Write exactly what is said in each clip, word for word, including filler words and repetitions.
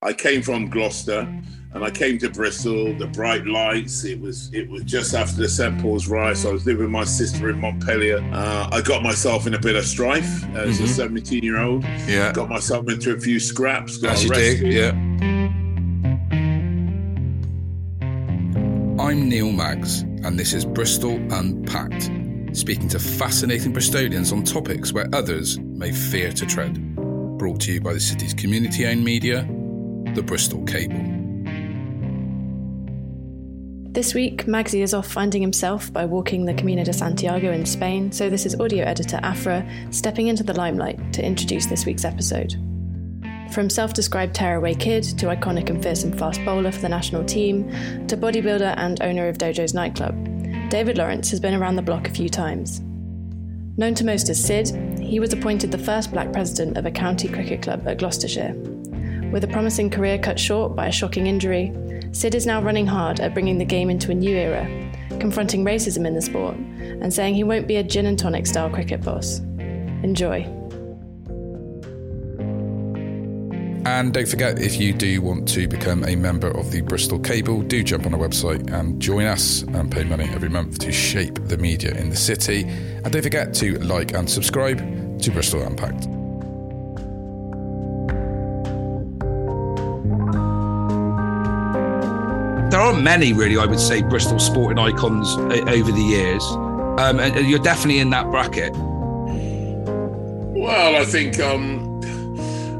I came from Gloucester and I came to Bristol, the bright lights. It was it was just after the Saint Paul's riots. I was living with my sister in Montpelier. Uh, I got myself in a bit of strife as mm-hmm. a seventeen-year-old. Yeah. Got myself into a few scraps. Got As you arrested. Did, yeah. I'm Neil Maggs and this is Bristol Unpacked, speaking to fascinating Bristolians on topics where others may fear to tread. Brought to you by the city's community-owned media, the Bristol Cable. This week, Maggsy is off finding himself by walking the Camino de Santiago in Spain, so this is audio editor Afra stepping into the limelight to introduce this week's episode. From self-described tearaway kid to iconic and fearsome fast bowler for the national team, to bodybuilder and owner of Dojo's nightclub, David Lawrence has been around the block a few times. Known to most as Sid, he was appointed the first black president of a county cricket club at Gloucestershire. With a promising career cut short by a shocking injury, Sid is now running hard at bringing the game into a new era, confronting racism in the sport, and saying he won't be a gin and tonic style cricket boss. Enjoy. And don't forget, if you do want to become a member of the Bristol Cable, do jump on our website and join us and pay money every month to shape the media in the city. And don't forget to like and subscribe to Bristol Unpacked. There are many, really, I would say, Bristol sporting icons over the years. Um, and you're definitely in that bracket. Well, I think, um,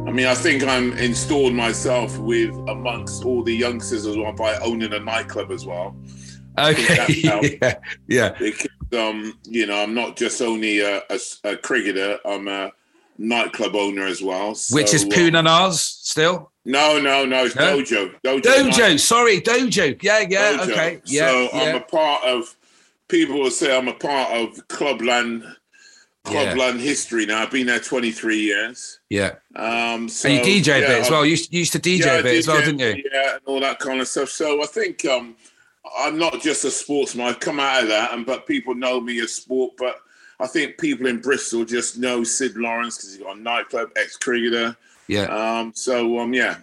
I mean, I think I'm installed myself with amongst all the youngsters as well by owning a nightclub as well. Okay. yeah. yeah. Because, um, you know, I'm not just only a, a, a cricketer, I'm a nightclub owner as well. So, which is Poonanars still? No, no, no, it's no? Dojo. Dojo, Dojo sorry, Dojo. Yeah, yeah, Dojo. okay. Yeah, so yeah. I'm a part of, people will say I'm a part of Clubland, Clubland yeah. history now. I've been there twenty-three years. Yeah. Um, so, and you D J'd yeah, it as well. You used, you used to D J yeah, a bit D J, as well, didn't you? Yeah, and all that kind of stuff. So I think um, I'm not just a sportsman. I've come out of that, and but people know me as sport, but I think people in Bristol just know Sid Lawrence because he's got a nightclub, ex-cricketer. Yeah. Um, so, um, yeah.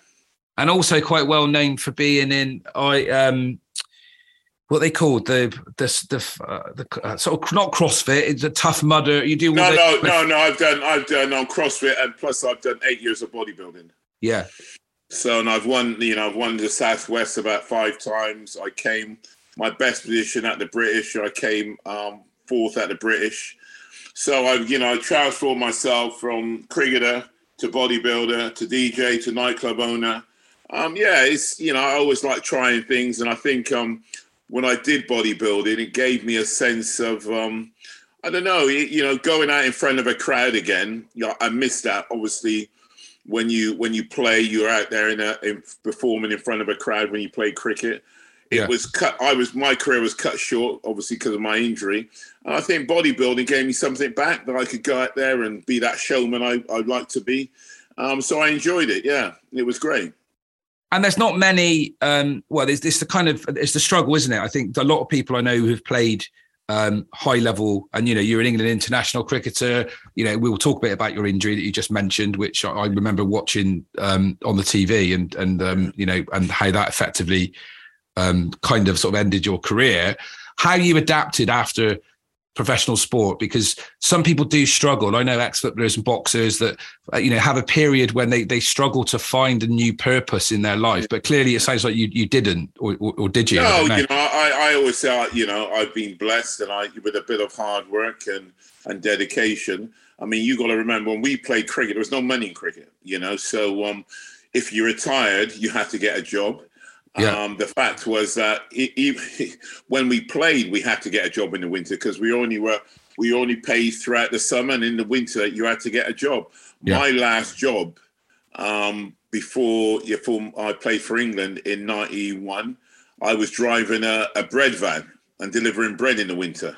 And also quite well known for being in, I um, what they called the the the, uh, the uh, sort of not CrossFit, it's a Tough Mudder. You do no, all no, the, no, no. I've done, I've done on CrossFit, and plus I've done eight years of bodybuilding. Yeah. So, and I've won, you know, I've won the Southwest about five times. I came my best position at the British. I came um, fourth at the British. So I've, you know, I transformed myself from cricketer to bodybuilder to D J to nightclub owner. Um, yeah, it's, you know, I always like trying things. And I think um, when I did bodybuilding, it gave me a sense of, um, I don't know, you know, going out in front of a crowd again. You know, I missed that. Obviously, when you when you play, you're out there in a in, performing in front of a crowd when you play cricket. It yeah. was cut. I was my career was cut short, obviously because of my injury. And I think bodybuilding gave me something back that I could go out there and be that showman I, I'd like to be. Um, so I enjoyed it. Yeah, it was great. And there's not many. Um, well, it's, it's the kind of it's the struggle, isn't it? I think a lot of people I know who've played um, high level, and you know, you're an England international cricketer. You know, we will talk a bit about your injury that you just mentioned, which I, I remember watching um, on the T V, and and um, you know, and how that effectively. Um, kind of sort of ended your career, how you adapted after professional sport, because some people do struggle. I know ex-footballers and boxers that, uh, you know, have a period when they, they struggle to find a new purpose in their life, but clearly it sounds like you you didn't, or, or, or did you? No, I know. You know, I, I always say, you know, I've been blessed and I with a bit of hard work and, and dedication. I mean, you got to remember when we played cricket, there was no money in cricket, you know, so um, if you retired, you had to get a job. Yeah. Um, the fact was that it, it, when we played, we had to get a job in the winter because we only were we only paid throughout the summer, and in the winter you had to get a job. Yeah. My last job um, before, before I played for England in ninety-one, I was driving a, a bread van and delivering bread in the winter.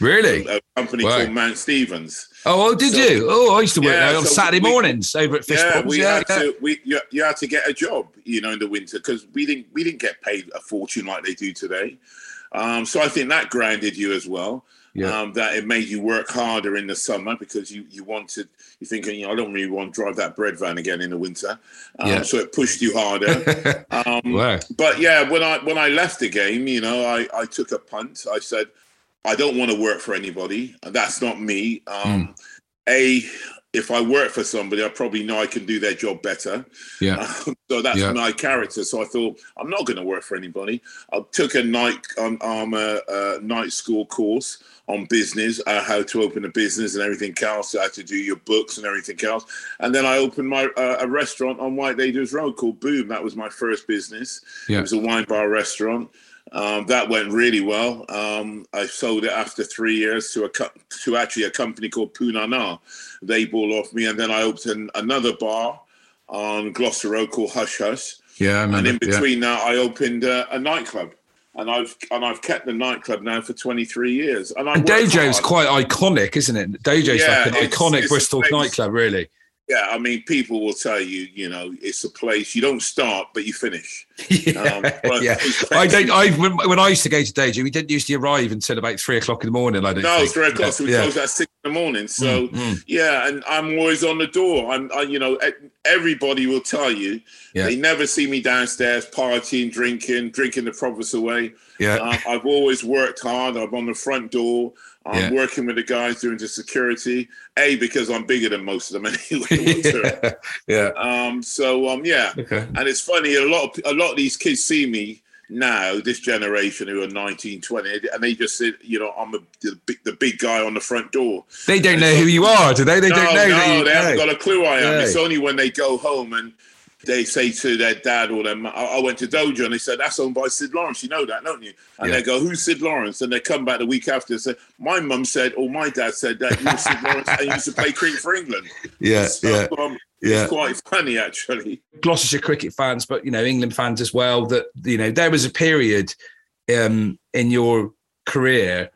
Really? A company right. called Mount Stevens. Oh, oh did so, you? Oh, I used to work yeah, there on so Saturday we, mornings over at Fishponds. Yeah, we yeah, had yeah. to. We you, you had to get a job, you know, in the winter because we didn't we didn't get paid a fortune like they do today. Um, so I think that grounded you as well. Yeah. Um, that it made you work harder in the summer because you you wanted you're thinking, you know, I don't really want to drive that bread van again in the winter. Um, yeah. So it pushed you harder. um, wow. But yeah, when I when I left the game, you know, I I took a punt. I said, I don't want to work for anybody. That's not me. Um, mm. A, if I work for somebody, I probably know I can do their job better. Yeah. Um, so that's yeah. my character. So I thought I'm not going to work for anybody. I took a night um, um, uh, uh, night school course on business, uh, how to open a business and everything else, how to do your books and everything else. And then I opened my uh, a restaurant on White Ladies Road called Boom. That was my first business. Yeah. It was a wine bar restaurant. Um, that went really well. Um, I sold it after three years to a co- to actually a company called Poonana. They bought off me, and then I opened another bar on Gloucester Road called Hush Hush. Yeah, I remember, and in between yeah. that, I opened uh, a nightclub, and I've and I've kept the nightclub now for twenty-three years. And, I and Dojo's quite iconic, isn't it? Dojo's yeah, like an it's, iconic it's Bristol nightclub, really. Yeah, I mean, people will tell you, you know, it's a place you don't start, but you finish. Yeah, um, but yeah. I don't. I when, when I used to go to Dojo, we didn't usually arrive until about three o'clock in the morning. I don't. No, think. three o'clock. Yeah. So we yeah. closed at six in the morning. So mm-hmm. yeah, and I'm always on the door. I'm, I, you know, everybody will tell you yeah. they never see me downstairs partying, drinking, drinking the profits away. Yeah, uh, I've always worked hard. I'm on the front door. I'm yeah. working with the guys doing the security, A, because I'm bigger than most of them anyway. yeah. yeah. Um, so, um, yeah. Okay. And it's funny, a lot of, a lot of these kids see me now, this generation who are nineteen, twenty, and they just said, you know, I'm a, the, big, the big guy on the front door. They don't and know so, who you are, do they? They no, don't know. No, you, they haven't no. got a clue I am. No. It's only when they go home and they say to their dad or their mum, I went to Dojo and they said, that's owned by Sid Lawrence. You know that, don't you? And yeah. they go, who's Sid Lawrence? And they come back the week after and say, my mum said, or my dad said that you were Sid Lawrence and you used to play cricket for England. Yeah, so, yeah. Um, yeah. It's quite funny, actually. Gloucestershire cricket fans, but, you know, England fans as well, that, you know, there was a period um, in your career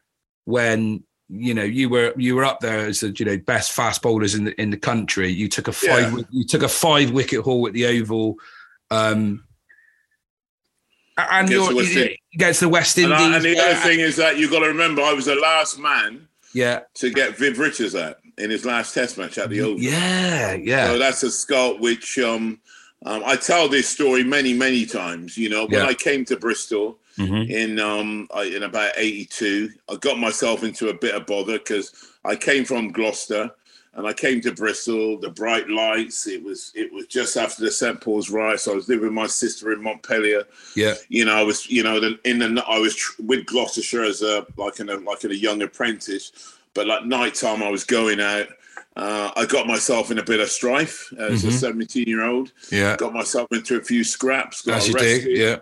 when, you know, you were you were up there as the, you know, best fast bowlers in the in the country. You took a five yeah. you took a five wicket haul at the Oval, um, and against, you're, the you, against the West Indies. And, I, and the yeah. other thing is that you've got to remember, I was the last man, yeah, to get Viv Richards out in his last Test match at the Oval. Yeah, yeah. So that's a sculpt which um, um, I tell this story many many times. You know, when yeah. I came to Bristol. Mm-hmm. In um in about eighty-two, I got myself into a bit of bother because I came from Gloucester and I came to Bristol. The bright lights. It was it was just after the Saint Paul's riots. I was living with my sister in Montpelier. Yeah, you know I was you know the, in the I was tr- with Gloucestershire as a like in a like in a young apprentice, but like nighttime I was going out. Uh, I got myself in a bit of strife as mm-hmm. a seventeen-year-old. Yeah, got myself into a few scraps. Got as arrested. You do, yeah.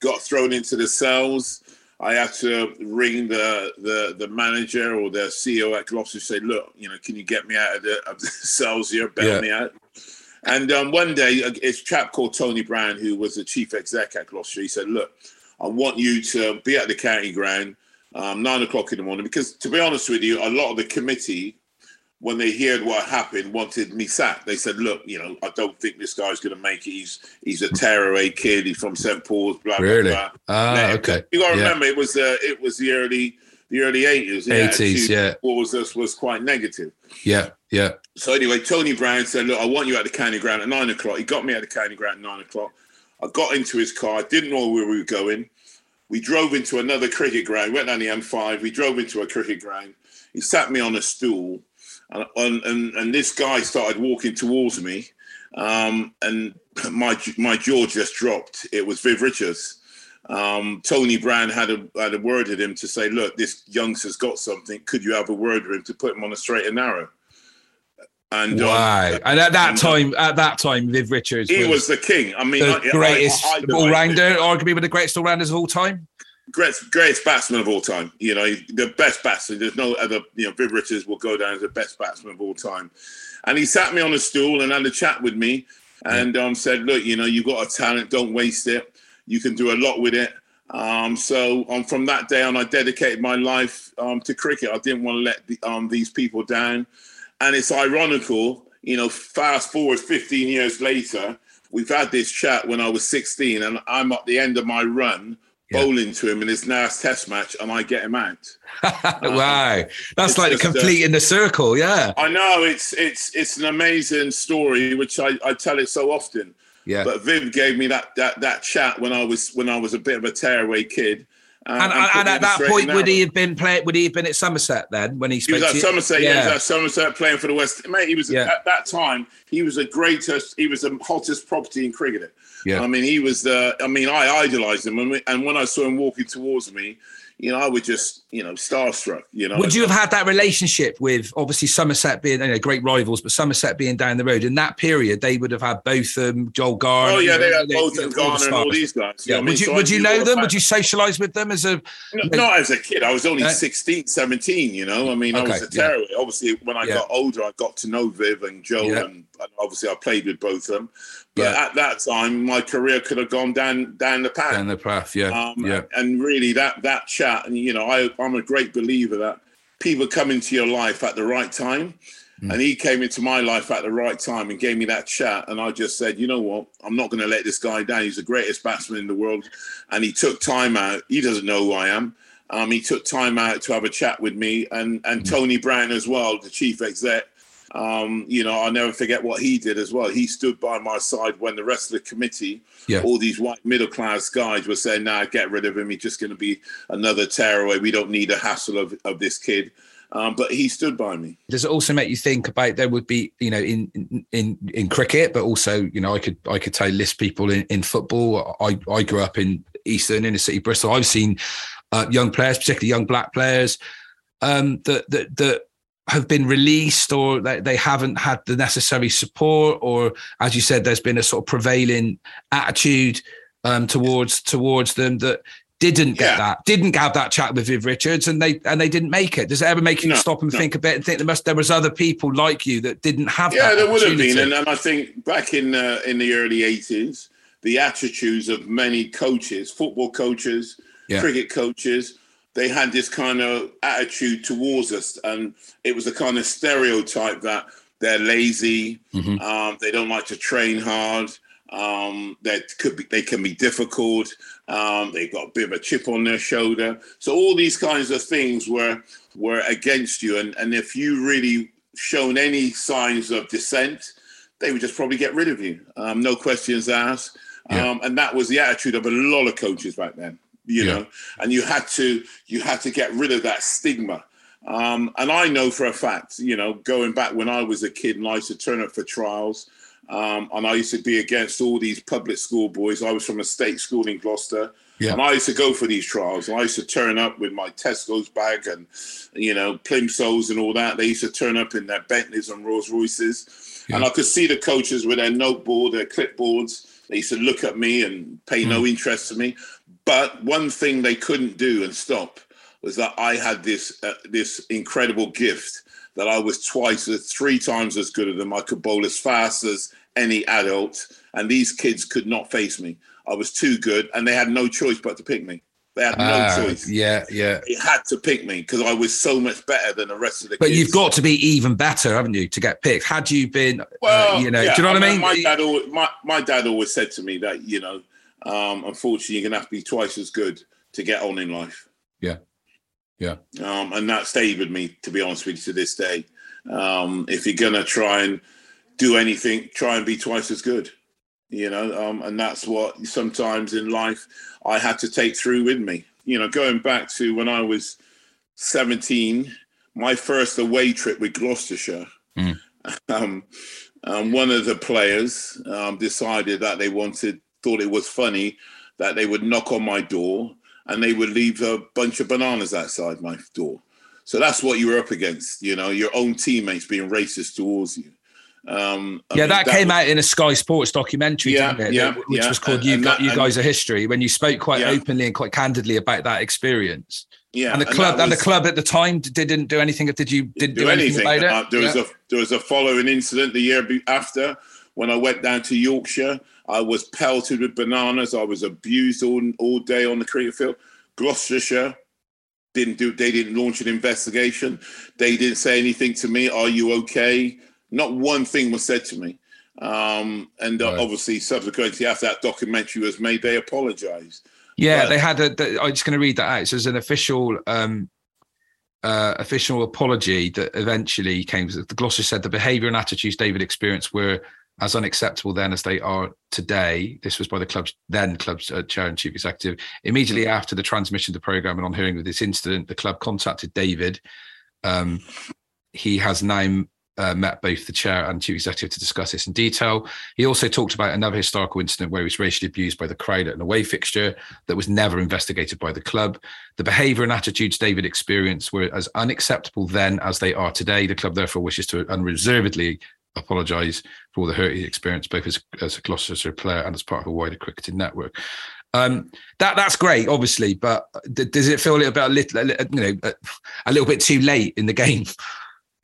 Got thrown into the cells. I had to ring the, the, the manager or the C E O at Gloucester, say, look, you know, can you get me out of the, of the cells here? Bail yeah. me out. And um, one day, it's a chap called Tony Brown, who was the chief exec at Gloucester. He said, look, I want you to be at the County Ground um, nine o'clock in the morning. Because to be honest with you, a lot of the committee, when they heard what happened, wanted me sacked. They said, look, you know, I don't think this guy's going to make it. He's he's a tearaway kid. He's from Saint Paul's, blah, blah, really? blah. Ah, now, okay. You got to yeah. remember, it was uh, it was the early the early eighties. eighties, yeah. Paul's was, was quite negative. Yeah, yeah. So anyway, Tony Brown said, look, I want you at the County Ground at nine o'clock. He got me at the County Ground at nine o'clock. I got into his car. I didn't know where we were going. We drove into another cricket ground. Went down the M five. We drove into a cricket ground. He sat me on a stool. And, and and this guy started walking towards me, um, and my my jaw just dropped. It was Viv Richards. Um, Tony Brown had a had a word with him to say, look, this youngster's got something. Could you have a word with him to put him on a straight and narrow? And wow! Um, and at that and time, at that time, Viv Richards, he was, was the king. I mean, the I, greatest I, I, I, all-rounder, arguably one of the greatest all-rounders of all time. Greatest, greatest batsman of all time, you know, the best batsman. There's no other, you know, Viv Richards will go down as the best batsman of all time. And he sat me on a stool and had a chat with me and um, said, look, you know, you've got a talent, don't waste it. You can do a lot with it. Um, so um, from that day on, I dedicated my life um, to cricket. I didn't want to let the, um, these people down. And it's ironical, you know, fast forward fifteen years later, we've had this chat when I was sixteen and I'm at the end of my run yeah. bowling to him in his last test match and I get him out. Wow. Um, That's like the complete a, in the circle. Yeah. I know it's, it's, it's an amazing story, which I, I tell it so often. Yeah. But Viv gave me that, that that chat when I was when I was a bit of a tearaway kid. Um, and and, and at that point, would he have been playing? Would he have been at Somerset then? When he, he was at Somerset, yeah. yeah, he was at Somerset playing for the West. Mate, he was yeah. at that time. He was the greatest. He was the hottest property in cricket. Yeah. I mean, he was the. I mean, I idolised him, and, we, and when I saw him walking towards me, you know, I would just, you know, starstruck, you know. Would you have had that relationship with, obviously, Somerset being, you know, great rivals, but Somerset being down the road? In that period, they would have had both um, Joel Garner. Oh, yeah, they had both and Garner and all these guys. Yeah. Would you, would you know them? Would you socialise with them as a... No, not as a kid. I was only sixteen, seventeen, you know. I mean, I was a terrorist. Obviously, when I got older, I got to know Viv and Joel, and obviously I played with both of them. But yeah. at that time, my career could have gone down down the path. Down the path, yeah. Um, yeah. And really, that that chat, and you know, I, I'm a great believer that people come into your life at the right time. Mm. And he came into my life at the right time and gave me that chat. And I just said, you know what? I'm not going to let this guy down. He's the greatest batsman in the world. And he took time out. He doesn't know who I am. Um, he took time out to have a chat with me. And, and mm. Tony Brown as well, the chief exec. Um, you know, I'll never forget what he did as well. He stood by my side when the rest of the committee, yeah. all these white middle-class guys were saying, nah, get rid of him. He's just going to be another tearaway. We don't need a hassle of, of this kid. Um, but he stood by me. Does it also make you think about there would be, you know, in in in cricket, but also, you know, I could I could tell list people in, in football. I, I grew up in Eastern inner city Bristol. I've seen uh, young players, particularly young black players, um, that that that. have been released or that they haven't had the necessary support, or as you said, there's been a sort of prevailing attitude um, towards towards them that didn't get yeah. that, didn't have that chat with Viv Richards, and they and they didn't make it. Does it ever make you no, stop and no. think a bit and think there must there was other people like you that didn't have yeah, that? Yeah, there would have been, and, and I think back in uh, in the early eighties, the attitudes of many coaches, football coaches, yeah. cricket coaches. They had this kind of attitude towards us, and it was a kind of stereotype that they're lazy, mm-hmm. um, they don't like to train hard, um, they could be, they can be difficult, um, they've got a bit of a chip on their shoulder. So all these kinds of things were were against you, and, and if you really shown any signs of dissent, they would just probably get rid of you, um, no questions asked. Yeah. Um, and that was the attitude of a lot of coaches back then. You yeah. know, and you had to you had to get rid of that stigma. Um, and I know for a fact, you know, going back when I was a kid and I used to turn up for trials um, and I used to be against all these public school boys. I was from a state school in Gloucester yeah. and I used to go for these trials. And I used to turn up with my Tesco's bag and, you know, plimsolls and all that. They used to turn up in their Bentleys and Rolls Royces. Yeah. And I could see the coaches with their noteboard, their clipboards. They used to look at me and pay mm. no interest to me. But one thing they couldn't do and stop was that I had this uh, this incredible gift that I was twice, or three times as good at them. I could bowl as fast as any adult, and these kids could not face me. I was too good, and they had no choice but to pick me. They had no uh, choice. Yeah, yeah. They had to pick me because I was so much better than the rest of the but kids. But you've got to be even better, haven't you, to get picked? Had you been, well, uh, you know, yeah, do you know what I mean? My dad, always, my, my dad always said to me that, you know, Um, unfortunately, you're going to have to be twice as good to get on in life. Yeah, yeah. Um, and that stayed with me, to be honest with you, to this day. Um, if you're going to try and do anything, try and be twice as good, you know. Um, and that's what sometimes in life I had to take through with me. You know, going back to when I was seventeen, my first away trip with Gloucestershire, mm. um, um, one of the players um, decided that they wanted thought it was funny that they would knock on my door and they would leave a bunch of bananas outside my door. So that's what you were up against, you know, your own teammates being racist towards you. Um, yeah, I mean, that, that came was, out in a Sky Sports documentary, yeah, didn't it? Yeah, which yeah. was called and, "You and Got that, You Guys and, a History," when you spoke quite yeah. openly and quite candidly about that experience. Yeah, and the club and, was, and the club at the time didn't do anything. Did you? Didn't do, do anything, anything about it? Uh, there yeah. was a there was a following incident the year after when I went down to Yorkshire. I was pelted with bananas. I was abused all, all day on the cricket field. Gloucestershire didn't do, they didn't launch an investigation. They didn't say anything to me. Are you okay? Not one thing was said to me. Um, and uh, right. Obviously, subsequently, after that documentary was made, they apologised. Yeah, but they had a, the, I'm just going to read that out. So it's an official... Um, Uh, official apology that eventually came. The Gloucester said the behaviour and attitudes David experienced were as unacceptable then as they are today. This was by the club's then club's uh, chair and chief executive. Immediately after the transmission of the programme and on hearing of this incident, the club contacted David. Um, he has now uh, met both the chair and chief executive to discuss this in detail. He also talked about another historical incident where he was racially abused by the crowd at an away fixture that was never investigated by the club. The behaviour and attitudes David experienced were as unacceptable then as they are today. The club therefore wishes to unreservedly apologise for all the hurt he experienced, both as, as a Gloucestershire player and as part of a wider cricketing network. Um, that that's great, obviously, but th- does it feel a little bit, a little, you know, a little bit too late in the game?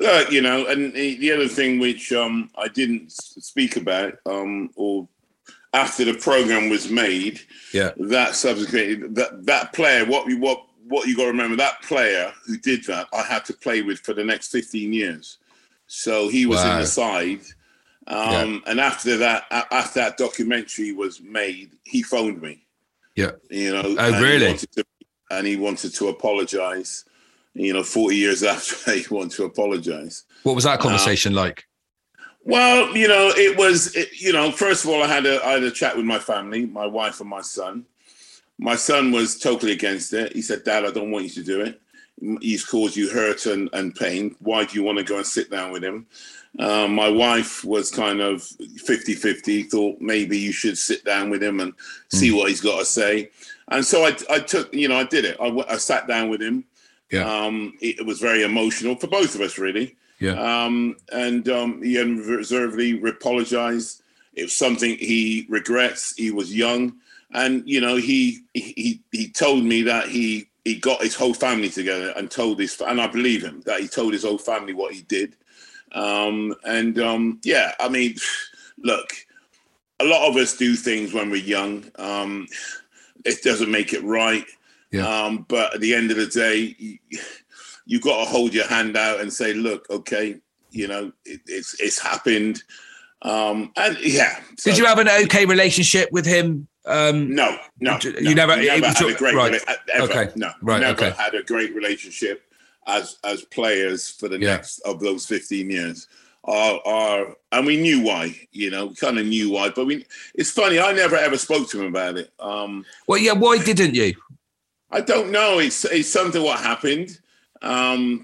Uh, you know, and the other thing which um, I didn't speak about, um, or after the program was made, yeah, that subsequently that that player, what you what what you got to remember, that player who did that, I had to play with for the next fifteen years. So he was wow. in the side, um, yeah. and after that, after that documentary was made, he phoned me. Yeah, you know, oh and really? He wanted to, and he wanted to apologize. You know, forty years after, I want to apologise. What was that conversation um, like? Well, you know, it was, it, you know, first of all, I had, a, I had a chat with my family, my wife and my son. My son was totally against it. He said, Dad, I don't want you to do it. He's caused you hurt and, and pain. Why do you want to go and sit down with him? Uh, my wife was kind of fifty-fifty, thought maybe you should sit down with him and see mm. what he's got to say. And so I, I took, you know, I did it. I, I sat down with him. Yeah. Um, it was very emotional for both of us, really. Yeah. Um, and um, he unreservedly apologized. It was something he regrets. He was young, and you know, he he he told me that he he got his whole family together and told his, and I believe him that he told his whole family what he did. Um, and um, yeah, I mean, look, a lot of us do things when we're young. Um, it doesn't make it right. Yeah. Um, but at the end of the day, you, you've got to hold your hand out and say, look, okay, you know, it, it's it's happened. Um, and yeah. So, did you have an okay relationship with him? Um, no, no. You no, never, never it, had you, a great right. rela- ever, okay. No, right, never okay. had a great relationship as as players for the yeah. next of those fifteen years. Our, our, and we knew why, you know, we kind of knew why. But we, it's funny, I never ever spoke to him about it. Um, well, yeah, why didn't you? I don't know. It's it's something what happened. Um,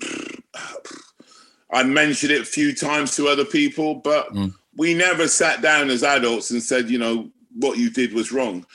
I mentioned it a few times to other people, but mm. we never sat down as adults and said, you know, what you did was wrong.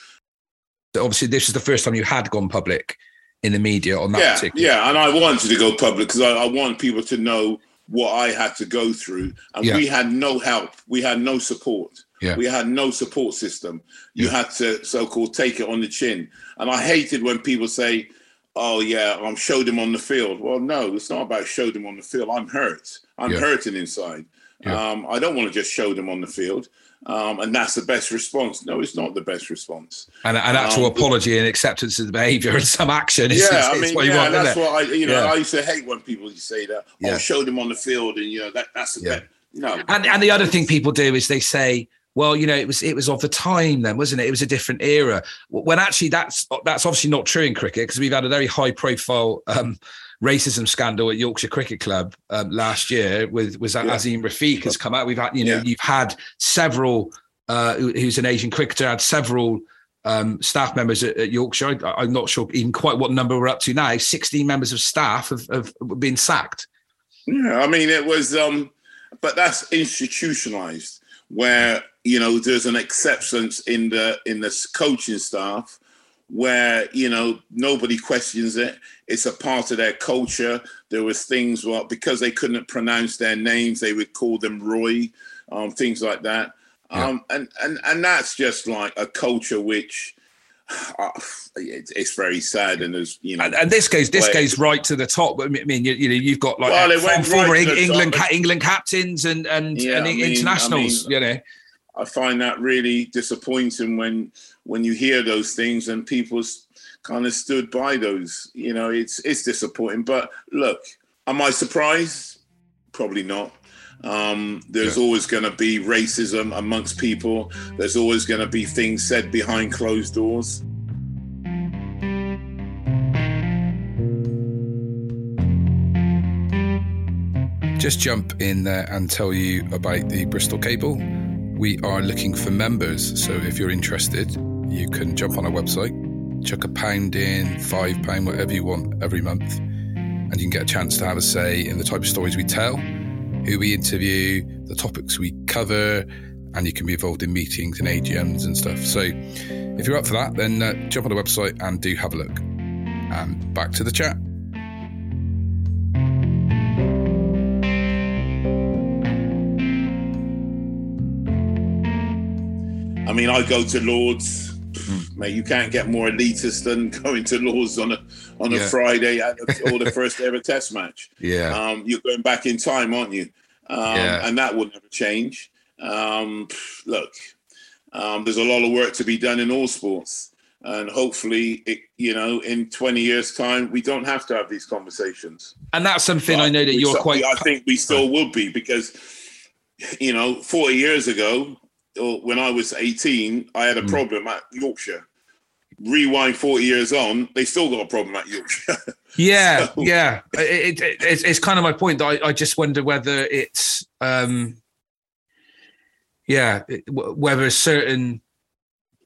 So obviously, this is the first time you had gone public in the media on that yeah, particular. Yeah, and I wanted to go public because I, I want people to know what I had to go through. And yeah. we had no help. We had no support. Yeah. We had no support system. You yeah. had to so-called take it on the chin. And I hated when people say, oh, yeah, I'm showed him on the field. Well, no, it's not about showed him on the field. I'm hurt. I'm yeah. hurting inside. Yeah. Um, I don't want to just show them on the field. Um, and that's the best response. No, it's not the best response. And an actual um, apology and acceptance of the behaviour and some action. Is, yeah, is, is I mean, what yeah, you want, that's what I, you know, yeah. I used to hate when people say that, oh, yeah. I showed him on the field. And, you know, that, that's the yeah. best. No. And, and the other thing people do is they say, well, you know, it was it was of the time then, wasn't it? It was a different era. When actually that's that's obviously not true in cricket because we've had a very high-profile um, racism scandal at Yorkshire Cricket Club um, last year with was yeah. Azim Rafiq has come out. We've had, you know, yeah. you've had several, uh, who's an Asian cricketer, had several um, staff members at, at Yorkshire. I, I'm not sure even quite what number we're up to now. sixteen members of staff have, have been sacked. Yeah, I mean, it was, um, but that's institutionalised where, you know, there's an acceptance in the in the coaching staff where, you know, nobody questions it. It's a part of their culture. There was things what because they couldn't pronounce their names, they would call them Roy, um, things like that. Yeah. Um, and, and, and that's just like a culture which uh, it, it's very sad. And there's, you know, and, and this goes this goes right to the top. I mean, you, you know, you've got like well, former right England England, ca- England captains and and, yeah, and I mean, internationals, I mean, you know. I find that really disappointing when when you hear those things and people's kind of stood by those. You know, it's it's disappointing. But look, am I surprised? Probably not. Um, there's yeah. always going to be racism amongst people. There's always going to be things said behind closed doors. Just jump in there and tell you about the Bristol Cable. We are looking for members, so if you're interested, you can jump on our website, chuck a pound in, five pound, whatever you want every month, and you can get a chance to have a say in the type of stories we tell, who we interview, the topics we cover, and you can be involved in meetings and A G Ms and stuff. So if you're up for that, then uh, jump on the website and do have a look. And back to the chat. I mean, I go to Lord's. Mm. Mate, you can't get more elitist than going to Lord's on a on a yeah. Friday at a, or the first ever test match. Yeah, um, you're going back in time, aren't you? Um, yeah. And that will never change. Um, look, um, there's a lot of work to be done in all sports, and hopefully, it, you know, in twenty years' time, we don't have to have these conversations. And that's something but I know that you're quite. I think we still would be, because, you know, forty years ago, when I was eighteen, I had a problem at Yorkshire. Rewind forty years on, they still got a problem at Yorkshire. Yeah, so. yeah. It, it, it's, it's kind of my point. I, I just wonder whether it's, um, yeah, it, whether certain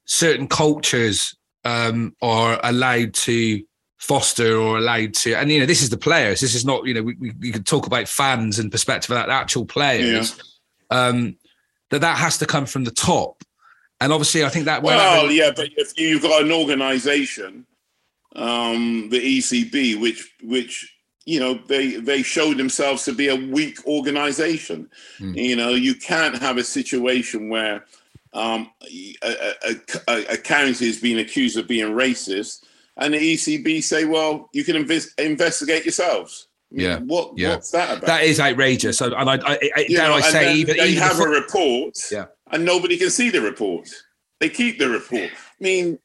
certain cultures um, are allowed to foster or allowed to, and, you know, this is the players. This is not, you know, we, we, we could talk about fans and perspective about actual players. Yeah. Um that that has to come from the top. And obviously, I think that... Well, really- yeah, but if you've got an organisation, um, the E C B, which, which you know, they, they show themselves to be a weak organisation. Mm. You know, you can't have a situation where um, a, a, a, a county is being accused of being racist and the E C B say, well, you can inv- investigate yourselves. Yeah. What? Yeah. What's that about? That is outrageous. And I, I, I dare know, I say, even they even have before... a report, yeah. and nobody can see the report. They keep the report. I mean,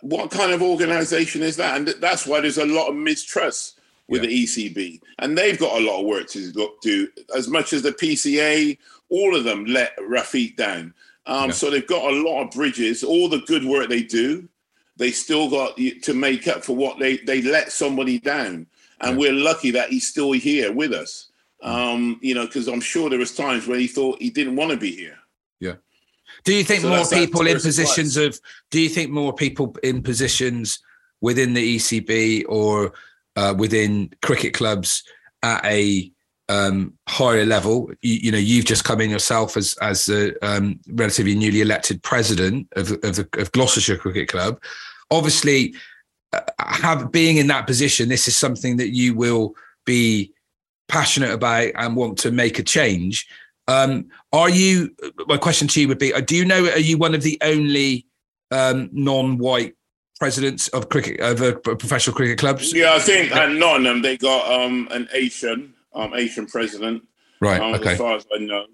what kind of organisation is that? And that's why there's a lot of mistrust with yeah. the E C B, and they've got a lot of work to do. As much as the P C A, all of them let Rafiq down. Um, yeah. So they've got a lot of bridges. All the good work they do, they still got to make up for what they they let somebody down. And we're lucky that he's still here with us, um, you know, because I'm sure there was times where he thought he didn't want to be here. Yeah. Do you think so more people in positions place. of? Do you think more people in positions within the E C B or uh, within cricket clubs at a um, higher level? You, you know, you've just come in yourself as as the um, relatively newly elected president of of, the, of Gloucestershire Cricket Club, obviously. Have being in that position, this is something that you will be passionate about and want to make a change. Um, are you? My question to you would be: do you know? Are you one of the only um, non-white presidents of cricket of uh, professional cricket clubs? Yeah, I think at Nottingham they got um, an Asian, um, Asian president, right? Um, okay. As far as I know,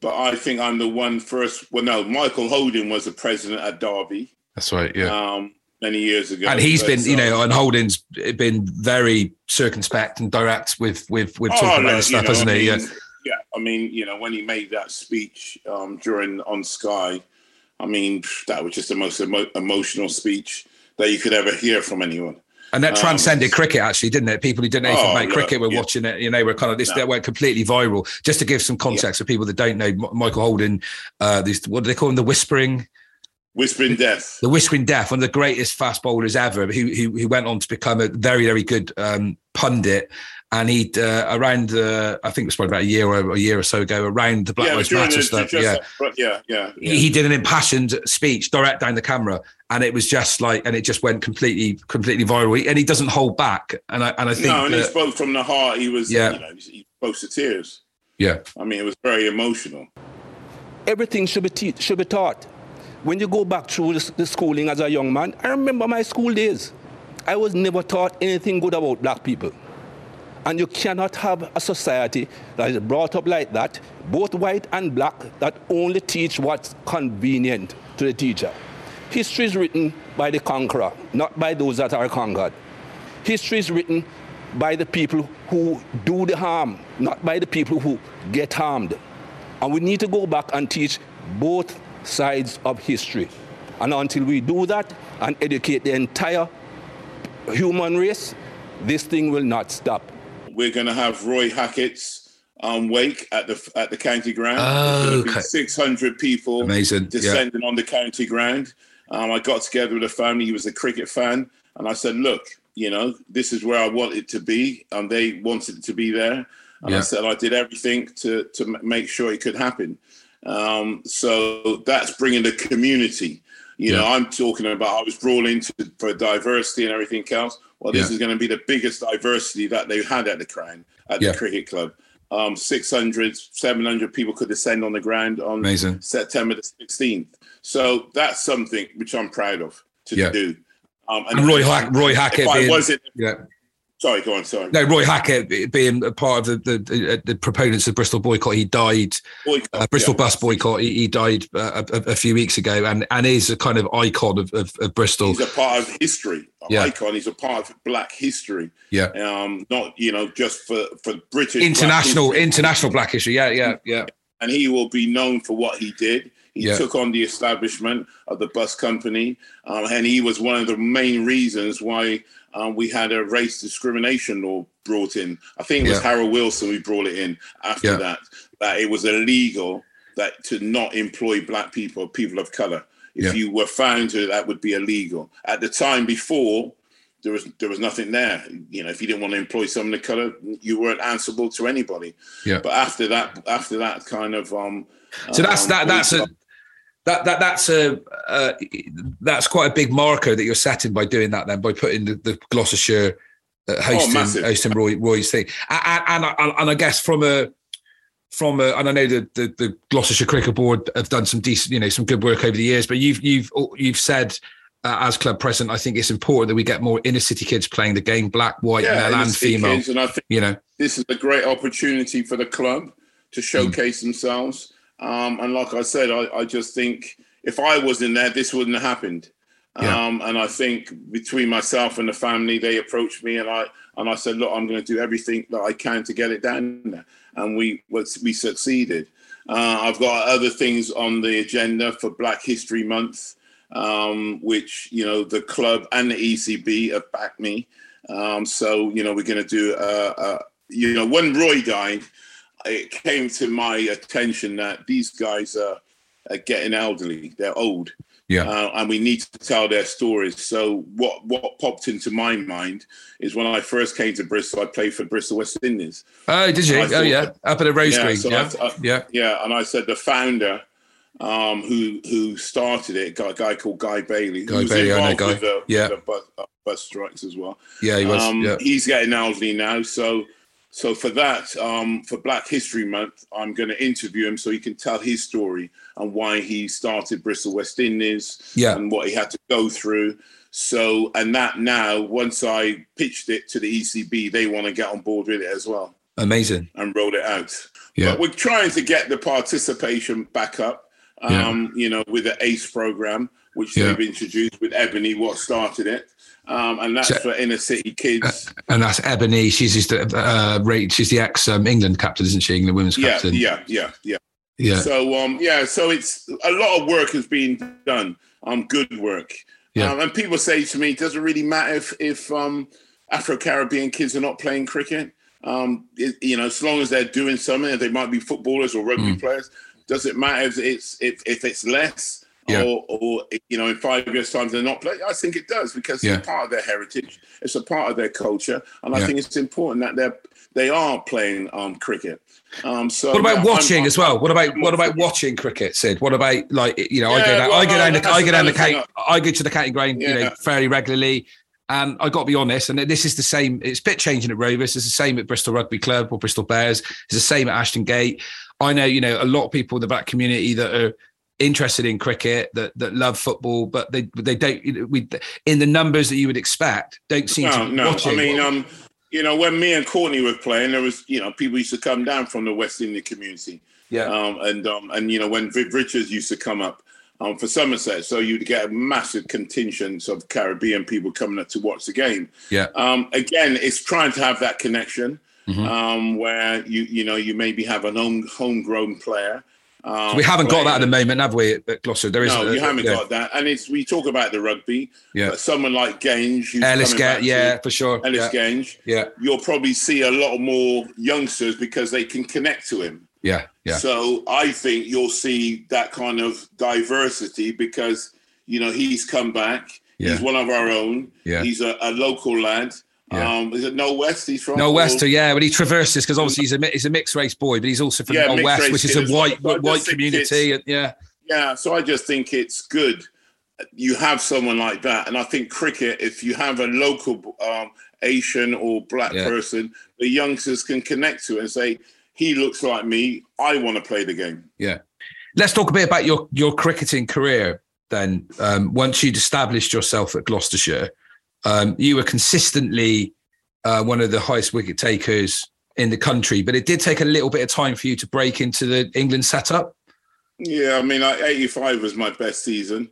but I think I'm the one first. Well, no, Michael Holding was the president at Derby. That's right. Yeah. Um, many years ago. And he's but, been, you know, and Holding's been very circumspect and direct with with, with oh, talking no, about this stuff, know, hasn't I he? Mean, yeah. yeah, I mean, you know, when he made that speech um, during on Sky, I mean, that was just the most emo- emotional speech that you could ever hear from anyone. And that transcended um, cricket, actually, didn't it? People who didn't know anything oh, about look, cricket were yeah. watching it. You know, were kind of this. No. They went completely viral. Just to give some context yeah. for people that don't know, Michael Holding, uh, these what do they call him? The Whispering. Whispering Death. The Whispering Death, one of the greatest fast bowlers ever, who who, who went on to become a very, very good um, pundit. And he'd, uh, around, the, I think it was probably about a year or a year or so ago, around the Black Lives yeah, Matter stuff. Yeah. That, yeah, yeah, yeah. He, he did an impassioned speech direct down the camera. And it was just like, and it just went completely, completely viral. And he doesn't hold back. And I and I think No, and that, he spoke from the heart. He was, yeah. you know, he spoke to tears. Yeah. I mean, it was very emotional. Everything should be te- should be taught. When you go back through the schooling as a young man, I remember my school days. I was never taught anything good about black people. And you cannot have a society that is brought up like that, both white and black, that only teach what's convenient to the teacher. History is written by the conqueror, not by those that are conquered. History is written by the people who do the harm, not by the people who get harmed. And we need to go back and teach both sides of history. And until we do that and educate the entire human race, this thing will not stop. We're going to have Roy Hackett's um, wake at the at the County Ground. Oh, okay. six hundred people Amazing. descending yeah. on the County Ground. Um, I got together with a family. He was a cricket fan. And I said, look, you know, this is where I want it to be. And they wanted it to be there. And yeah. I said, I did everything to, to make sure it could happen. Um, so that's bringing the community. You yeah. know, I'm talking about I was brought in to, for diversity and everything else. Well, this yeah. is going to be the biggest diversity that they had at the Crown, at yeah. the cricket club. Um, six hundred, seven hundred people could descend on the ground on Amazing. September the sixteenth. So that's something which I'm proud of to yeah. do. Um, and, and Roy, I, Roy Hackett. If I being, wasn't, yeah. Sorry, go on, sorry. No, Roy Hackett being a part of the the, the proponents of Bristol boycott, he died. Boycott, uh, Bristol yeah. bus boycott, he, he died uh, a, a few weeks ago and, and is a kind of icon of, of, of Bristol. He's a part of history, an yeah. icon. He's a part of black history. Yeah. Um, not, you know, just for, for British. International, black international black history, yeah, yeah, yeah. And he will be known for what he did. He yeah. took on the establishment of the bus company, um, and he was one of the main reasons why um, we had a race discrimination law brought in. I think it was yeah. Harold Wilson who brought it in after yeah. that, that it was illegal that to not employ black people, people of colour. If yeah. you were found to, that would be illegal. At the time before, there was there was nothing there. You know, if you didn't want to employ someone of colour, you weren't answerable to anybody. Yeah. But after that, after that kind of um, so that's um, that that's a. That that that's a uh, that's quite a big marker that you're setting by doing that. Then by putting the, the Gloucestershire uh, hosting oh, hosting Roy, Roy's thing, and and, and, I, and I guess from a from a, and I know the, the the Gloucestershire Cricket Board have done some decent, you know, some good work over the years. But you've you've you've said uh, as club president, I think it's important that we get more inner city kids playing the game, black, white, yeah, male, and female. Kids, and I think you know this is a great opportunity for the club to showcase mm. themselves. Um, and like I said, I, I just think if I wasn't there, this wouldn't have happened. Yeah. Um, and I think between myself and the family, they approached me and I and I said, look, I'm going to do everything that I can to get it down there. And we we succeeded. Uh, I've got other things on the agenda for Black History Month, um, which, you know, the club and the E C B have backed me. Um, so, you know, we're going to do, uh, uh, you know, when Roy died, it came to my attention that these guys are, are getting elderly. They're old. Yeah. Uh, and we need to tell their stories. So what, what popped into my mind is when I first came to Bristol, I played for Bristol West Indies. Oh, did you? Oh, yeah. That, Up at a race green. Yeah, so yeah. I, I, yeah. Yeah. And I said the founder um, who who started it, a guy called Guy Bailey. Guy Bailey, I know Guy. With the, yeah. With the bus, uh, bus strikes as well. Yeah, he was. Um, yeah. He's getting elderly now, so... So for that, um, for Black History Month, I'm going to interview him so he can tell his story and why he started Bristol West Indies yeah. and what he had to go through. So, and that now, once I pitched it to the E C B, they want to get on board with it as well. Amazing. And roll it out. Yeah. But we're trying to get the participation back up, um, yeah. you know, with the ACE program, which yeah. they've introduced with Ebony, what started it. Um, and that's so, for inner city kids. Uh, and that's Ebony. She's just uh, she's the ex um, England captain, isn't she? England women's yeah, captain. Yeah, yeah, yeah, yeah. So um, yeah, so it's a lot of work has been done. Um, good work. Yeah. Um, and people say to me, it doesn't really matter if if um, Afro Caribbean kids are not playing cricket. Um, it, you know, as long as they're doing something, they might be footballers or rugby mm. players. Does it matter if it's if, if it's less? Yeah. Or, or, you know, in five years' time they're not playing? I think it does because yeah. it's a part of their heritage. It's a part of their culture. And I yeah. think it's important that they're, they are playing um, cricket. Um, so what about yeah, watching I'm, I'm, as well? What about what about watching cricket, Sid? What about, like, you know, yeah, I go down, well, I go down, the, I go down the county, I go to the county ground, yeah. you know, fairly regularly. And I got to be honest, and this is the same, it's a bit changing at Rovers, it's the same at Bristol Rugby Club or Bristol Bears, it's the same at Ashton Gate. I know, you know, a lot of people in the black community that are interested in cricket, that that love football, but they they don't we in the numbers that you would expect don't seem no, to be no watching. I mean um you know, when me and Courtney were playing, there was, you know, people used to come down from the West Indian community. Yeah. Um, and, um, and you know, when Viv Richards used to come up um, for Somerset, so you'd get massive contingents of Caribbean people coming up to watch the game. Yeah. Um, again, it's trying to have that connection mm-hmm. um, where, you you know, you maybe have an home, homegrown player. Um, so we haven't playing. got that at the moment, have we, at Gloucester? There isn't. No, you haven't yeah. got that. And it's, we talk about the rugby. Yeah. But someone like Gange. Ellis Gange, yeah, for sure. Ellis yeah. Gange. Yeah. You'll probably see a lot more youngsters because they can connect to him. Yeah, yeah. So I think you'll see that kind of diversity because, you know, he's come back. Yeah. He's one of our own. Yeah. He's a, a local lad. Yeah. Um, is it North West he's from? North West, yeah, but he traverses because obviously he's a, he's a mixed race boy, but he's also from yeah, North West, which is a white well. white community. And, yeah, yeah. So I just think it's good you have someone like that, and I think cricket, if you have a local um, Asian or black yeah. person, the youngsters can connect to it and say, "He looks like me. I want to play the game." Yeah. Let's talk a bit about your your cricketing career then. Um, once you'd established yourself at Gloucestershire. Um, you were consistently uh, one of the highest wicket takers in the country, but it did take a little bit of time for you to break into the England setup. Yeah, I mean, I, eighty-five was my best season.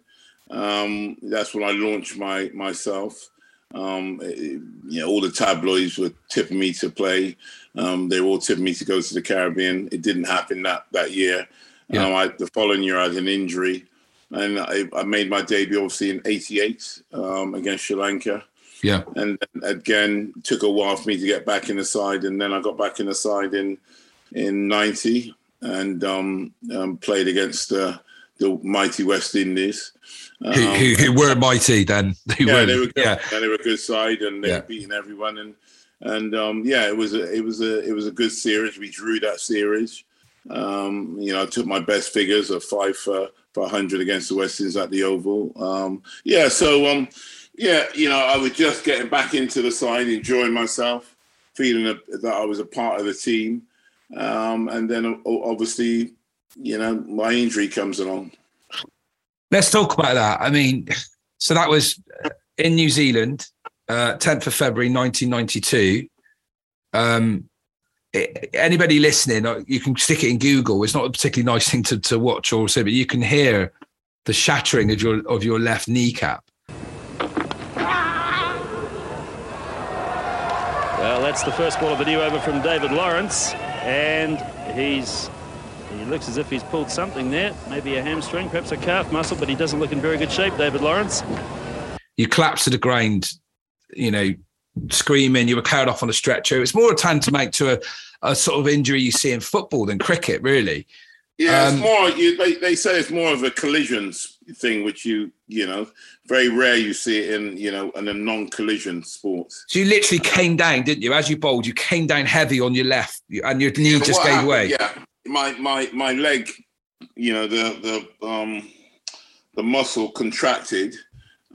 Um, that's when I launched my myself. Um, it, you know, all the tabloids were tipping me to play. Um, they were all tipping me to go to the Caribbean. It didn't happen that, that year. Yeah. Um, I, the following year, I had an injury. And I, I made my debut, obviously, in eighty-eight um, against Sri Lanka. Yeah. And again, took a while for me to get back in the side. And then I got back in the side in in ninety and um, um, played against uh, the mighty West Indies. Um, who, who, who were mighty then. Who yeah, were, they were good. Yeah. They were a good side and they yeah. were beating everyone. And, and um, yeah, it was, a, it, was a, it was a good series. We drew that series. Um, you know, I took my best figures of five for... Uh, for one hundred against the West Indies at the Oval. Um, yeah, so, um, yeah, you know, I was just getting back into the side, enjoying myself, feeling a, that I was a part of the team. Um, and then, obviously, you know, my injury comes along. Let's talk about that. I mean, so that was in New Zealand, uh, tenth of February, nineteen ninety-two. Um Anybody listening, you can stick it in Google. It's not a particularly nice thing to, to watch or say, but you can hear the shattering of your of your left kneecap. Well, that's the first ball of the new over from David Lawrence, and he's he looks as if he's pulled something there, maybe a hamstring, perhaps a calf muscle, but he doesn't look in very good shape, David Lawrence. You collapse to the ground, you know. Screaming, you were carried off on a stretcher. It's more tantamount to a, a sort of injury you see in football than cricket, really. Yeah, um, it's more. You, they, they say it's more of a collision thing, which you you know, very rare you see it in you know in a non-collision sport. So you literally came down, didn't you? As you bowled, you came down heavy on your left, and your knee yeah, just gave happened, way. Yeah, my my my leg, you know, the the um the muscle contracted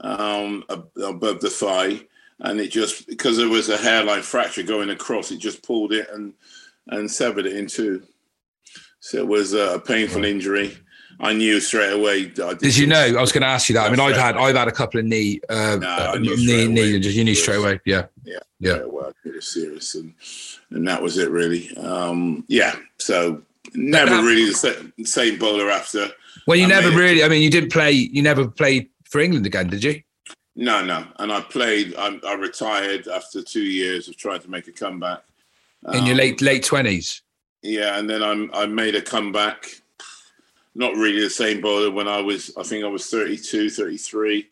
um above the thigh. And it just, because there was a hairline fracture going across, it just pulled it and, and severed it in two. So it was a painful injury. I knew straight away. I did, did you know? I was going to ask you that. I mean, I've had I've had a couple of knee, uh, no, uh, knee, knee injuries. You knew straight away. Yeah. Yeah. Yeah. yeah well, it was serious. And, and that was it, really. Um, yeah. So never that, really the same, same bowler after. Well, you I never mean, really, I mean, you didn't play, you never played for England again, did you? No, no. And I played, I, I retired after two years of trying to make a comeback. Um, in your late late twenties? Yeah, and then I I made a comeback, not really the same bowler when I was, I think I was thirty-two, thirty-three.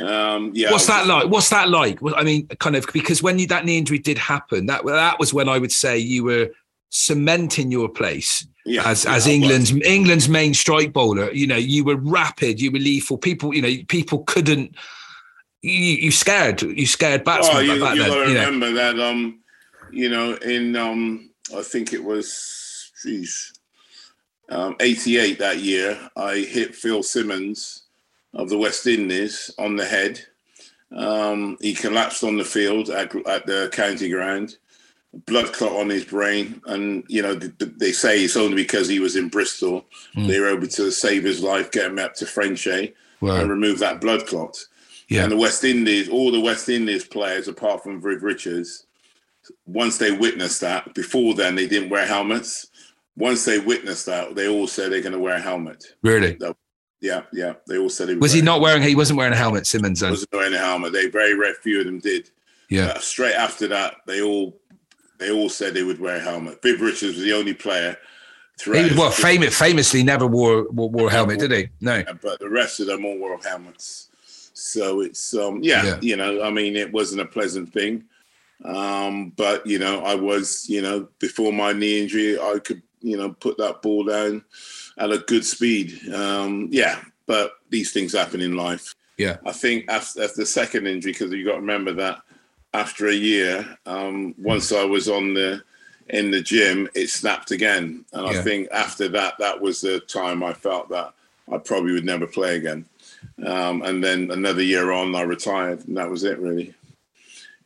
Um, yeah. What's that like? What's that like? I mean, kind of, because when you, that knee injury did happen, that that was when I would say you were cementing your place. Yeah, as as yeah, England's well. England's main strike bowler. You know, you were rapid, you were lethal. People, you know, people couldn't, You, you scared, you scared batsmen. Oh, you, like that you then, gotta you remember know. that, um, you know, in um, I think it was geez, um, eighty-eight that year, I hit Phil Simmons of the West Indies on the head. Um, he collapsed on the field at, at the County Ground, blood clot on his brain, and you know th- th- they say it's only because he was in Bristol mm. they were able to save his life, get him up to Frenchay wow. and remove that blood clot. Yeah. And the West Indies, all the West Indies players, apart from Viv Richards, once they witnessed that, before then they didn't wear helmets. Once they witnessed that, they all said they're going to wear a helmet. Really? So, yeah, yeah. They all said he was. Was he not wearing? He wasn't wearing a helmet, Simmons. Then. Wasn't wearing a helmet. They very, very few of them did. Yeah. Uh, straight after that, they all they all said they would wear a helmet. Viv Richards was the only player. He well, famous, famously never wore wore, wore a helmet, did he? No. Yeah, but the rest of them all wore helmets. So it's um yeah, yeah, you know, I mean, it wasn't a pleasant thing. Um, but you know, I was, you know, before my knee injury, I could, you know, put that ball down at a good speed. Um, yeah, but these things happen in life. Yeah. I think after, after the second injury, because you got to remember that after a year, um, once I was on the in the gym, it snapped again. And yeah. I think after that, that was the time I felt that I probably would never play again. Um, and then another year on, I retired, and that was it, really.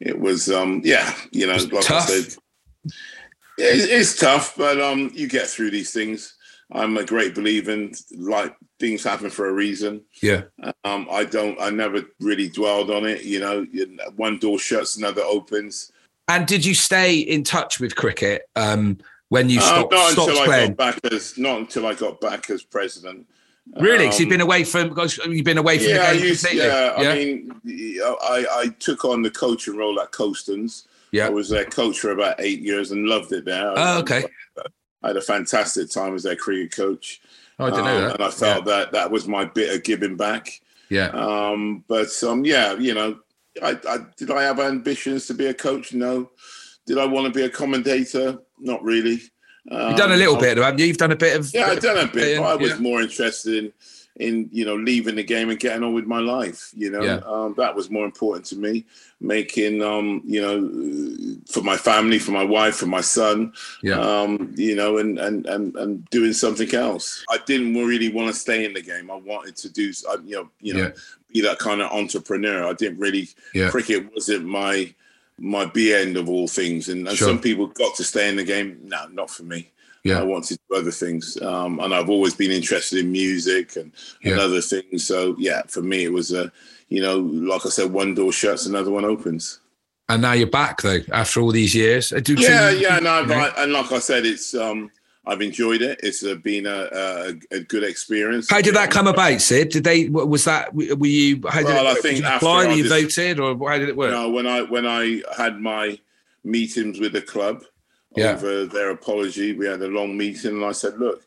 It was, um, yeah, you know, like tough. I said, it, it's tough, but um, you get through these things. I'm a great believer in, like, things happen for a reason. Yeah. Um, I don't, I never really dwelled on it. You know, one door shuts, another opens. And did you stay in touch with cricket um, when you stopped, uh, not stopped until playing? I got back as, not until I got back as president. Really? Because um, you've been away from you've been away from yeah, the game I used, completely. Yeah, yeah, I mean, I, I took on the coaching role at Coastons. Yeah, I was their coach for about eight years and loved it there. Oh, okay. I had a fantastic time as their cricket coach. Oh, I didn't know um, that. And I felt yeah. that that was my bit of giving back. Yeah. Um, but um, yeah, you know. I, I did I have ambitions to be a coach? No. Did I want to be a commentator? Not really. Um, You've done a little I, bit, haven't you? You've done a bit of... Yeah, I've done a bit. But I was yeah. more interested in, in, you know, leaving the game and getting on with my life, you know. Yeah. Um, that was more important to me, making, um, you know, for my family, for my wife, for my son, yeah. um, you know, and, and, and, and doing something else. I didn't really want to stay in the game. I wanted to do, you know, you know, yeah. be that kind of entrepreneur. I didn't really yeah. cricket wasn't my my be end of all things, and, and sure. some people got to stay in the game. No, not for me. Yeah. I wanted other things, um, and I've always been interested in music and, yeah. and other things. So yeah, for me it was a you know like I said, one door shuts, another one opens. And now you're back though after all these years. I do yeah, think, yeah, no, you know. I, and like I said, it's um, I've enjoyed it. It's uh, been a, a a good experience. How did that come about, Sid? Did they? Was that? Were you? How did well, it, I think did you apply? Were you just, voted, or how did it work? No, when I when I had my meetings with the club yeah. over their apology, we had a long meeting, and I said, "Look,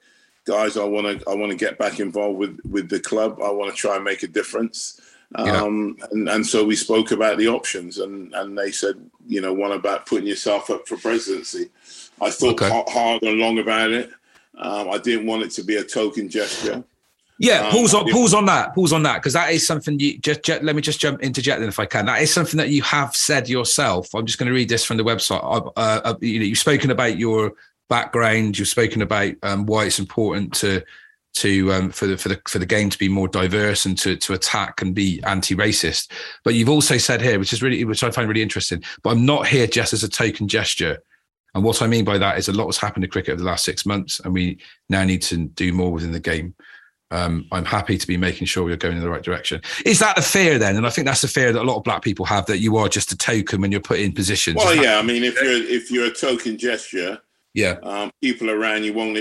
guys, I want to I want to get back involved with, with the club. I want to try and make a difference." Um, yeah. and, and so we spoke about the options, and, and they said, you know, one about putting yourself up for presidency. I thought okay. hard and long about it. Um, I didn't want it to be a token gesture. Yeah, um, pause on pause on that. Pause on that because that is something you just, just let me just jump interject then if I can. That is something that you have said yourself. I'm just going to read this from the website. Uh, uh, you know, you've spoken about your background. You've spoken about um, why it's important to to um, for the for the for the game to be more diverse and to to attack and be anti-racist. But you've also said here, which is really which I find really interesting. But I'm not here just as a token gesture. And what I mean by that is a lot has happened to cricket over the last six months, and we now need to do more within the game. Um, I'm happy to be making sure we're going in the right direction. Is that the fear then? And I think that's the fear that a lot of black people have, that you are just a token when you're put in positions. Well, yeah, I mean, if you're if you're a token gesture, yeah, um, people around you won't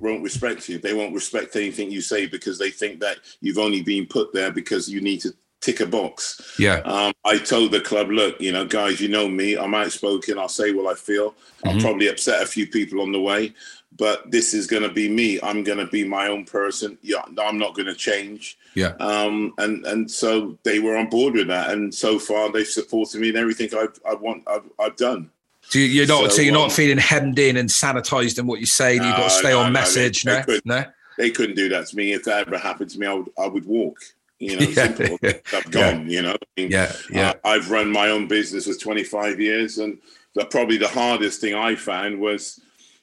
won't respect you. They won't respect anything you say because they think that you've only been put there because you need to tick a box. Yeah. Um, I told the club, look, you know, guys, you know me, I'm outspoken. I'll say what I feel. Mm-hmm. I'll probably upset a few people on the way, but this is going to be me. I'm going to be my own person. Yeah. I'm not going to change. Yeah. Um, and, and so they were on board with that. And so far they've supported me in everything I've, I want, I've, I've done. So you're not, so, so you're um, not feeling hemmed in and sanitized in what you say. No, you've got to stay no, on no, message. They, no, they no, they couldn't do that to me. If that ever happened to me, I would, I would walk. You know, yeah. simple. I've gone, yeah. you know, I mean, yeah, yeah. Uh, I've run my own business for twenty-five years. And the, probably the hardest thing I found was,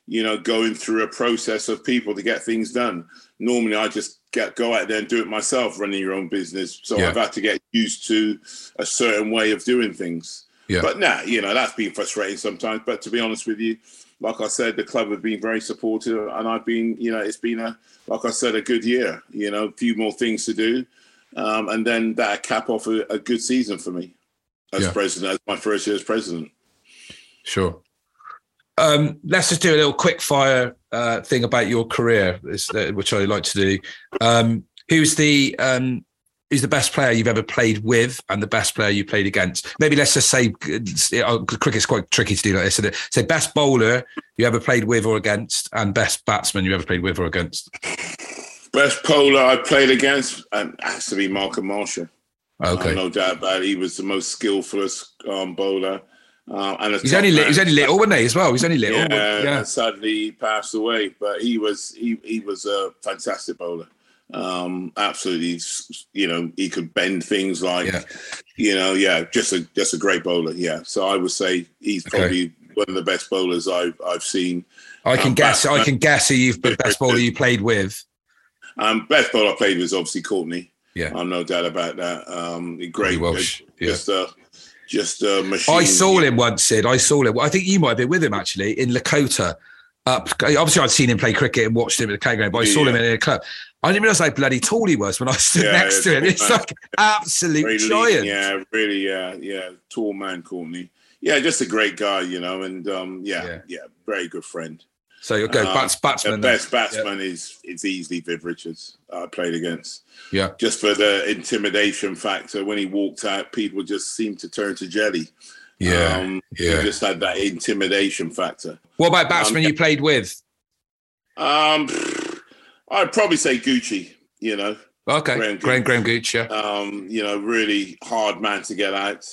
you know, going through a process of people to get things done. Normally I just get, go out there and do it myself, running your own business. So yeah. I've had to get used to a certain way of doing things, yeah. but nah, you know, that's been frustrating sometimes, but to be honest with you, like I said, the club have been very supportive and I've been, you know, it's been a, like I said, a good year, you know, a few more things to do. Um, and then that cap off a, a good season for me as yeah. president, as my first year as president. Sure. Um, let's just do a little quick fire uh, thing about your career, which I like to do. Um, who's the um, who's the best player you've ever played with, and the best player you played against? Maybe let's just say, cricket's quite tricky to do like this, isn't it? Say best bowler you ever played with or against, and best batsman you ever played with or against. Best bowler I played against um, has to be Malcolm Marshall. Okay, uh, no doubt about it. He was the most skillfulest um, bowler. Um, and he's only li- he's only little, wasn't he? As well, he's only little. Yeah, yeah. And sadly he passed away, but he was he he was a fantastic bowler. Um, absolutely, you know, he could bend things like, yeah. you know, yeah, just a just a great bowler. Yeah, so I would say he's probably okay. one of the best bowlers I've I've seen. I can um, guess. Batsman. I can guess who you've been best bowler you played with. Um, best bowler I played with was obviously Courtney. Yeah, I'm no doubt about that. Um, great, Welsh. Uh, just yeah. uh, Just a machine. I saw him once, Sid. I saw him. I think you might have been with him, actually, in Lakota. Up, obviously, I'd seen him play cricket and watched him at the County Ground, but I saw yeah. him in a club. I didn't realise how bloody tall he was when I stood yeah, next to him. It's man. like absolute really, giant. Yeah, really, yeah, yeah. Tall man, Courtney. Yeah, just a great guy, you know, and um, yeah, yeah, yeah, very good friend. So you'll go um, bats, batsman. The best batsman yeah. is it's easily Viv Richards. I uh, played against. Yeah. Just for the intimidation factor, when he walked out, people just seemed to turn to jelly. Yeah. Um, yeah. He just had that intimidation factor. What about batsman um, you played with? Um, I'd probably say Gucci. You know. Okay. Graham Graham, Graham Gucci. Yeah. Um, you know, really hard man to get out.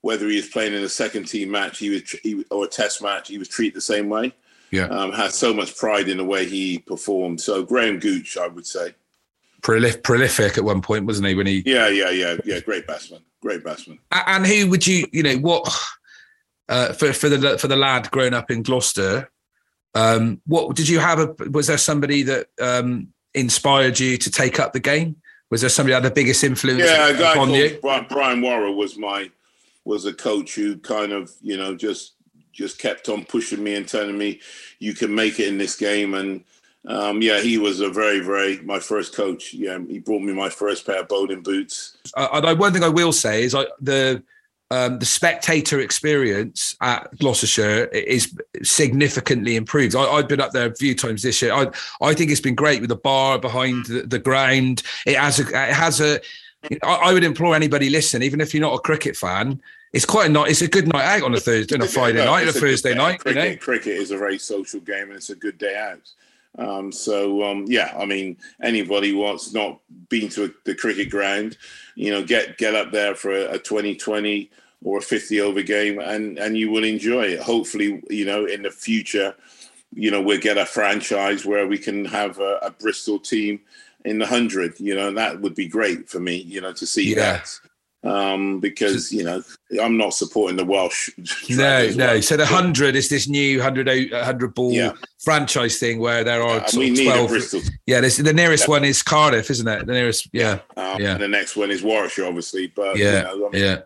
Whether he was playing in a second team match, he was he, or a test match, he was treated the same way. Yeah, um, has so much pride in the way he performed. So Graham Gooch, I would say, Prolif- prolific at one point, wasn't he? When he, yeah, yeah, yeah, yeah, great batsman, great batsman. And who would you, you know, what uh, for for the for the lad growing up in Gloucester? Um, what did you have? A, was there somebody that um, inspired you to take up the game? Was there somebody that had the biggest influence? Yeah, a guy called Brian, Brian Warrer was my was a coach who kind of you know just. just kept on pushing me and telling me you can make it in this game. And um, yeah, he was a very, very, my first coach. Yeah. He brought me my first pair of bowling boots. Uh, and I, one thing I will say is I, the, um, the spectator experience at Gloucestershire is significantly improved. I, I've been up there a few times this year. I, I think it's been great with the bar behind the, the ground. It has a, it has a, I, I would implore anybody listening, even if you're not a cricket fan, it's quite a night. It's a good night out on a Thursday, on a Friday no, night, on a, a Thursday night. Cricket, you know? Cricket is a very social game, and it's a good day out. Um, so um, yeah, I mean, anybody who's not been to a, the cricket ground, you know, get get up there for a twenty twenty or a fifty over game, and and you will enjoy it. Hopefully, you know, in the future, you know, we'll get a franchise where we can have a, a Bristol team in the hundred. You know, and that would be great for me. You know, to see yeah. that. Um, because, you know, I'm not supporting the Welsh. No, no. Well. So the one hundred is this new one hundred, one hundred ball yeah. franchise thing where there are yeah, we need twelve. A Bristol. Yeah, this, the nearest yeah. one is Cardiff, isn't it? The nearest, yeah. yeah. Um, yeah. And the next one is Warwickshire, obviously. But, yeah, you know, I mean, yeah.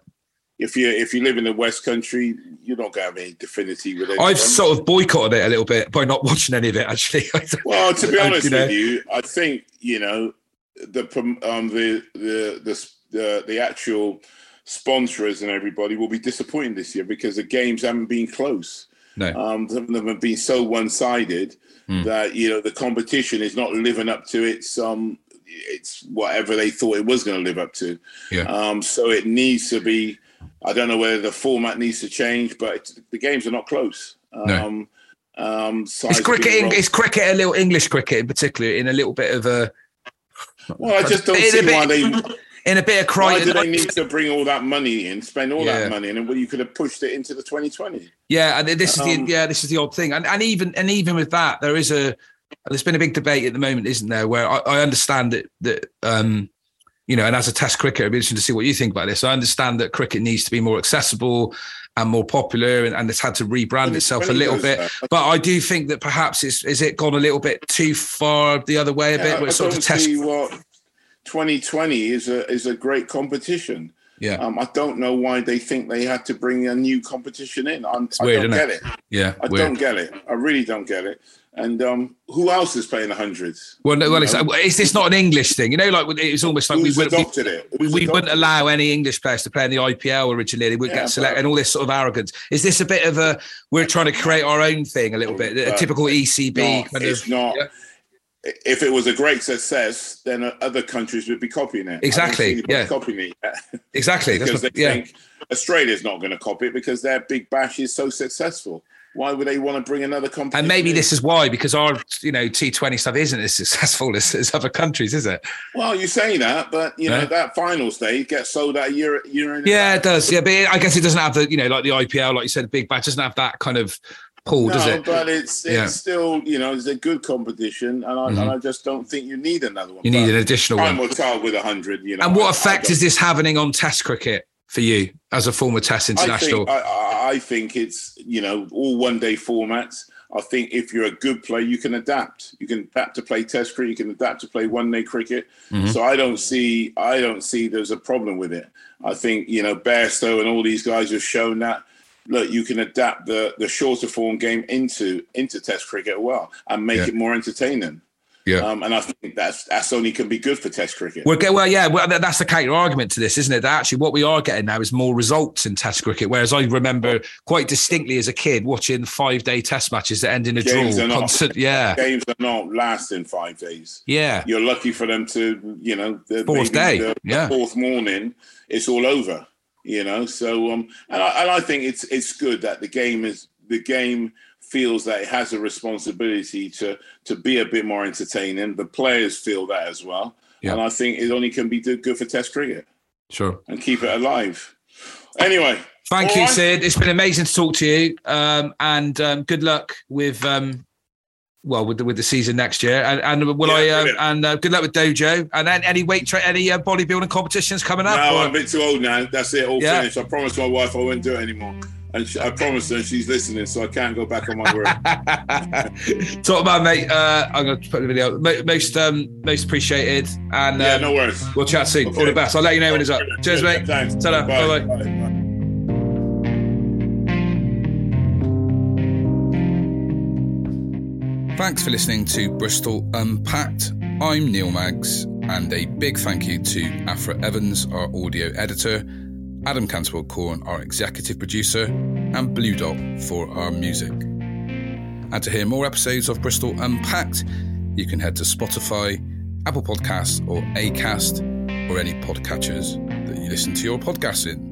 If you if you live in the West Country, you're not going to have any affinity with it. I've sort of boycotted it a little bit by not watching any of it, actually. Well, to be honest you know. with you, I think, you know, the um, the the the The the actual sponsors and everybody will be disappointed this year because the games haven't been close. No, um, some of them have been so one-sided mm. that you know the competition is not living up to its um its whatever they thought it was going to live up to. Yeah. Um. So it needs to be. I don't know whether the format needs to change, but it's, the games are not close. Um, no. Um. It's cricket. It's cricket. A little English cricket in particular in a little bit of a. Well, I just don't see why they. In a bit of crying. Why do they need to bring all that money in, spend all yeah. that money in, and well, you could have pushed it into the twenty twenty? Yeah, and this um, is the yeah, this is the odd thing, and and even and even with that, there is a there's been a big debate at the moment, isn't there? Where I, I understand that that um, you know, and as a test cricketer, it'd be interesting to see what you think about this. I understand that cricket needs to be more accessible and more popular, and, and it's had to rebrand itself a little bit. That. But I do think that perhaps it's is it gone a little bit too far the other way a yeah, bit, where it's sort of a test. twenty twenty is a is a great competition. Yeah. Um, I don't know why they think they had to bring a new competition in. I'm, it's I weird, don't get it? it. Yeah. I weird. don't get it. I really don't get it. And um, who else is playing the hundreds? Well, no, well, it's, it's, it's not an English thing, you know. Like it's almost like Who's we would adopted we, it. We, we wouldn't allow any English players to play in the I P L originally. They wouldn't yeah, get selected, and all this sort of arrogance. Is this a bit of a we're trying to create our own thing a little bit? A typical E C B not, kind of. It's not. Yeah? If it was a great success, then other countries would be copying it. Exactly. Yeah. Copying it. Exactly. Because That's they what, yeah. think Australia's not going to copy it because their Big Bash is so successful. Why would they want to bring another company? And maybe in? This is why, because our, you know, T twenty stuff isn't as successful as, as other countries, is it? Well, you say that, but you yeah. know that finals day gets sold out a year, year in. Yeah, it does. Yeah, but it, I guess it doesn't have the, you know, like the I P L, like you said, the Big Bash doesn't have that kind of pull, no, does it? But it's it's yeah. still, you know, it's a good competition, and I, mm-hmm. and I just don't think you need another one. You need an additional time one. Time will tell with a hundred. You know. And what I, effect I is this having on Test cricket for you as a former Test international? I think, I, I, I think it's, you know, all one-day formats. I think if you're a good player, you can adapt. You can adapt to play Test cricket. You can adapt to play one-day cricket. Mm-hmm. So I don't see, I don't see there's a problem with it. I think, you know, Bairstow and all these guys have shown that. Look, you can adapt the the shorter form game into into Test cricket well and make yeah. it more entertaining. Yeah, um, and I think that's that's only can be good for Test cricket. Well, well, yeah, well, that's the counter argument to this, isn't it? That actually, what we are getting now is more results in Test cricket. Whereas I remember quite distinctly as a kid watching five-day Test matches that end in a games draw. Are not, constant, yeah, games are not lasting five days. Yeah, you're lucky for them to, you know, the, fourth day, the, yeah, the fourth morning, it's all over. You know, so um, and I, and I think it's it's good that the game is the game. feels that it has a responsibility to to be a bit more entertaining. The players feel that as well. Yeah. And I think it only can be good for Test cricket. Sure. And keep it alive. Anyway. Thank you, right? Sid. It's been amazing to talk to you. Um, and um, good luck with, um, well, with the, with the season next year. And, and will yeah, I? Um, and uh, good luck with Dojo. And then any weight tra- any uh, bodybuilding competitions coming up? No, or? I'm a bit too old now. That's it. All yeah. finished. I promised my wife I wouldn't do it anymore. And she, I promised her she's listening, so I can't go back on my word. Talk about, mate. Uh, I'm going to put the video up. Most, um, most appreciated. And yeah, um, no worries. We'll chat soon. Okay. All the best. I'll let you know when it's up. Cheers, mate. Thanks. Ta-da. Bye. Bye-bye. Bye. Bye. Thanks for listening to Bristol Unpacked. I'm Neil Maggs, and a big thank you to Afra Evans, our audio editor, Adam Cantwell-Corn, our executive producer, and Blue Dot for our music. And to hear more episodes of Bristol Unpacked, you can head to Spotify, Apple Podcasts or Acast, or any podcatchers that you listen to your podcasts in.